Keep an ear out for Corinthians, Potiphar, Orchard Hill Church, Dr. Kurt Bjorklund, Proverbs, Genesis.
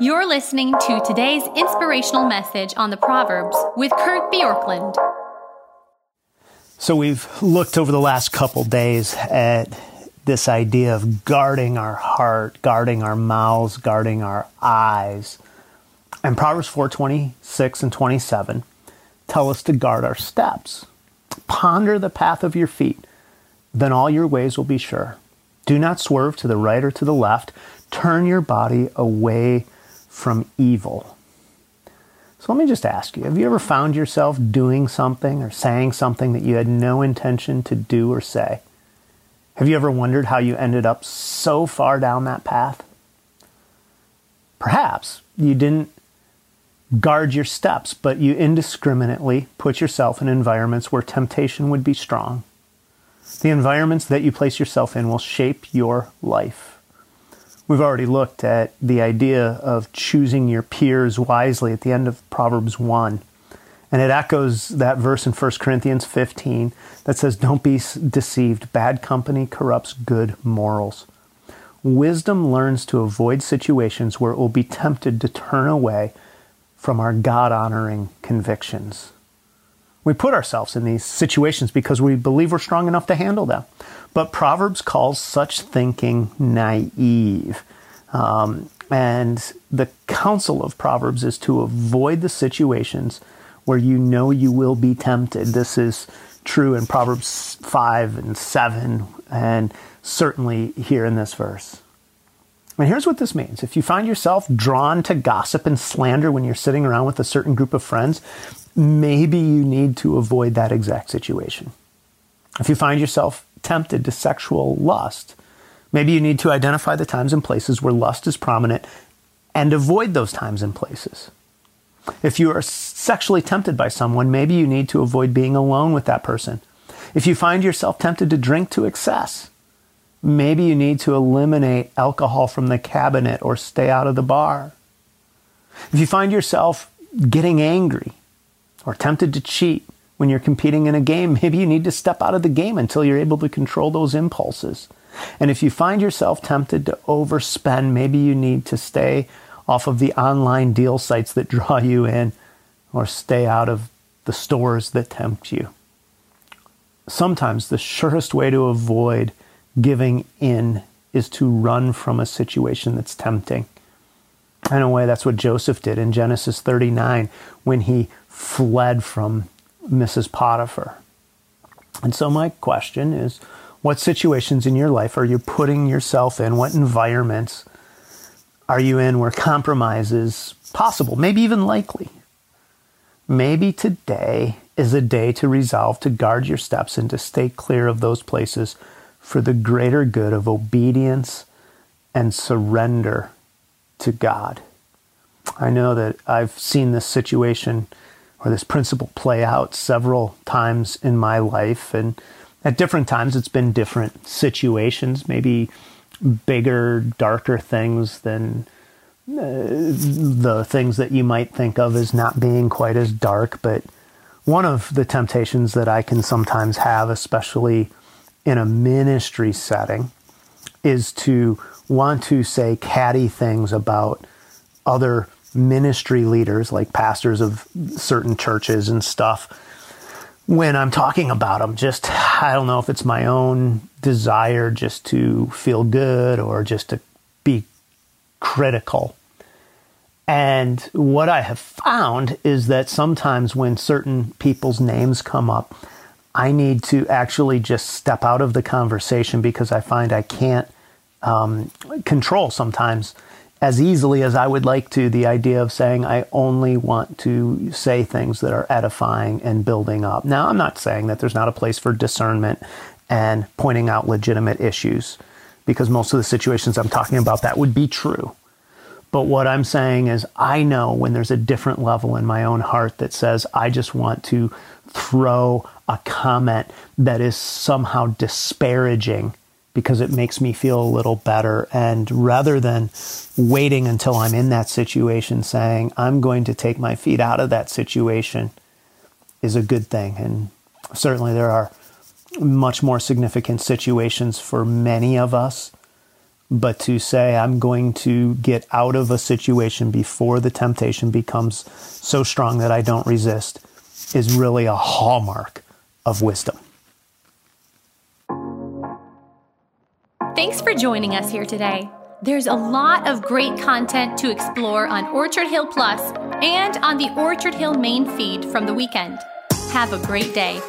You're listening to today's inspirational message on the Proverbs with Kurt Bjorklund. So we've looked over the last couple days at this idea of guarding our heart, guarding our mouths, guarding our eyes. And Proverbs 4:26 and 27 tell us to guard our steps. Ponder the path of your feet, then all your ways will be sure. Do not swerve to the right or to the left. Turn your body away from evil. So let me just ask you, have you ever found yourself doing something or saying something that you had no intention to do or say? Have you ever wondered how you ended up so far down that path? Perhaps you didn't guard your steps, but you indiscriminately put yourself in environments where temptation would be strong. The environments that you place yourself in will shape your life. We've already looked at the idea of choosing your peers wisely at the end of Proverbs 1. And it echoes that verse in 1 Corinthians 15 that says, "Don't be deceived. Bad company corrupts good morals." Wisdom learns to avoid situations where it will be tempted to turn away from our God-honoring convictions. We put ourselves in these situations because we believe we're strong enough to handle them. But Proverbs calls such thinking naive. And the counsel of Proverbs is to avoid the situations where you know you will be tempted. This is true in Proverbs 5 and 7, and certainly here in this verse. And here's what this means. If you find yourself drawn to gossip and slander when you're sitting around with a certain group of friends, maybe you need to avoid that exact situation. If you find yourself tempted to sexual lust, maybe you need to identify the times and places where lust is prominent and avoid those times and places. If you are sexually tempted by someone, maybe you need to avoid being alone with that person. If you find yourself tempted to drink to excess, maybe you need to eliminate alcohol from the cabinet or stay out of the bar. If you find yourself getting angry, or tempted to cheat when you're competing in a game, maybe you need to step out of the game until you're able to control those impulses. And if you find yourself tempted to overspend, maybe you need to stay off of the online deal sites that draw you in or stay out of the stores that tempt you. Sometimes the surest way to avoid giving in is to run from a situation that's tempting. In a way, that's what Joseph did in Genesis 39 when he fled from Mrs. Potiphar. And so my question is, what situations in your life are you putting yourself in? What environments are you in where compromise is possible, maybe even likely? Maybe today is a day to resolve to guard your steps and to stay clear of those places for the greater good of obedience and surrender to God. I know that I've seen this situation or this principle play out several times in my life, and at different times it's been different situations, maybe bigger, darker things than the things that you might think of as not being quite as dark. But one of the temptations that I can sometimes have, especially in a ministry setting, is to want to say catty things about other ministry leaders, like pastors of certain churches and stuff, when I'm talking about them. Just, I don't know if it's my own desire just to feel good or just to be critical. And what I have found is that sometimes when certain people's names come up, I need to actually just step out of the conversation because I find I can't control sometimes as easily as I would like to the idea of saying I only want to say things that are edifying and building up. Now, I'm not saying that there's not a place for discernment and pointing out legitimate issues, because most of the situations I'm talking about that would be true. But what I'm saying is I know when there's a different level in my own heart that says I just want to throw a comment that is somehow disparaging because it makes me feel a little better. And rather than waiting until I'm in that situation, saying, I'm going to take my feet out of that situation is a good thing. And certainly there are much more significant situations for many of us but to say, I'm going to get out of a situation before the temptation becomes so strong that I don't resist, is really a hallmark of wisdom. Thanks for joining us here today. There's a lot of great content to explore on Orchard Hill Plus and on the Orchard Hill main feed from the weekend. Have a great day.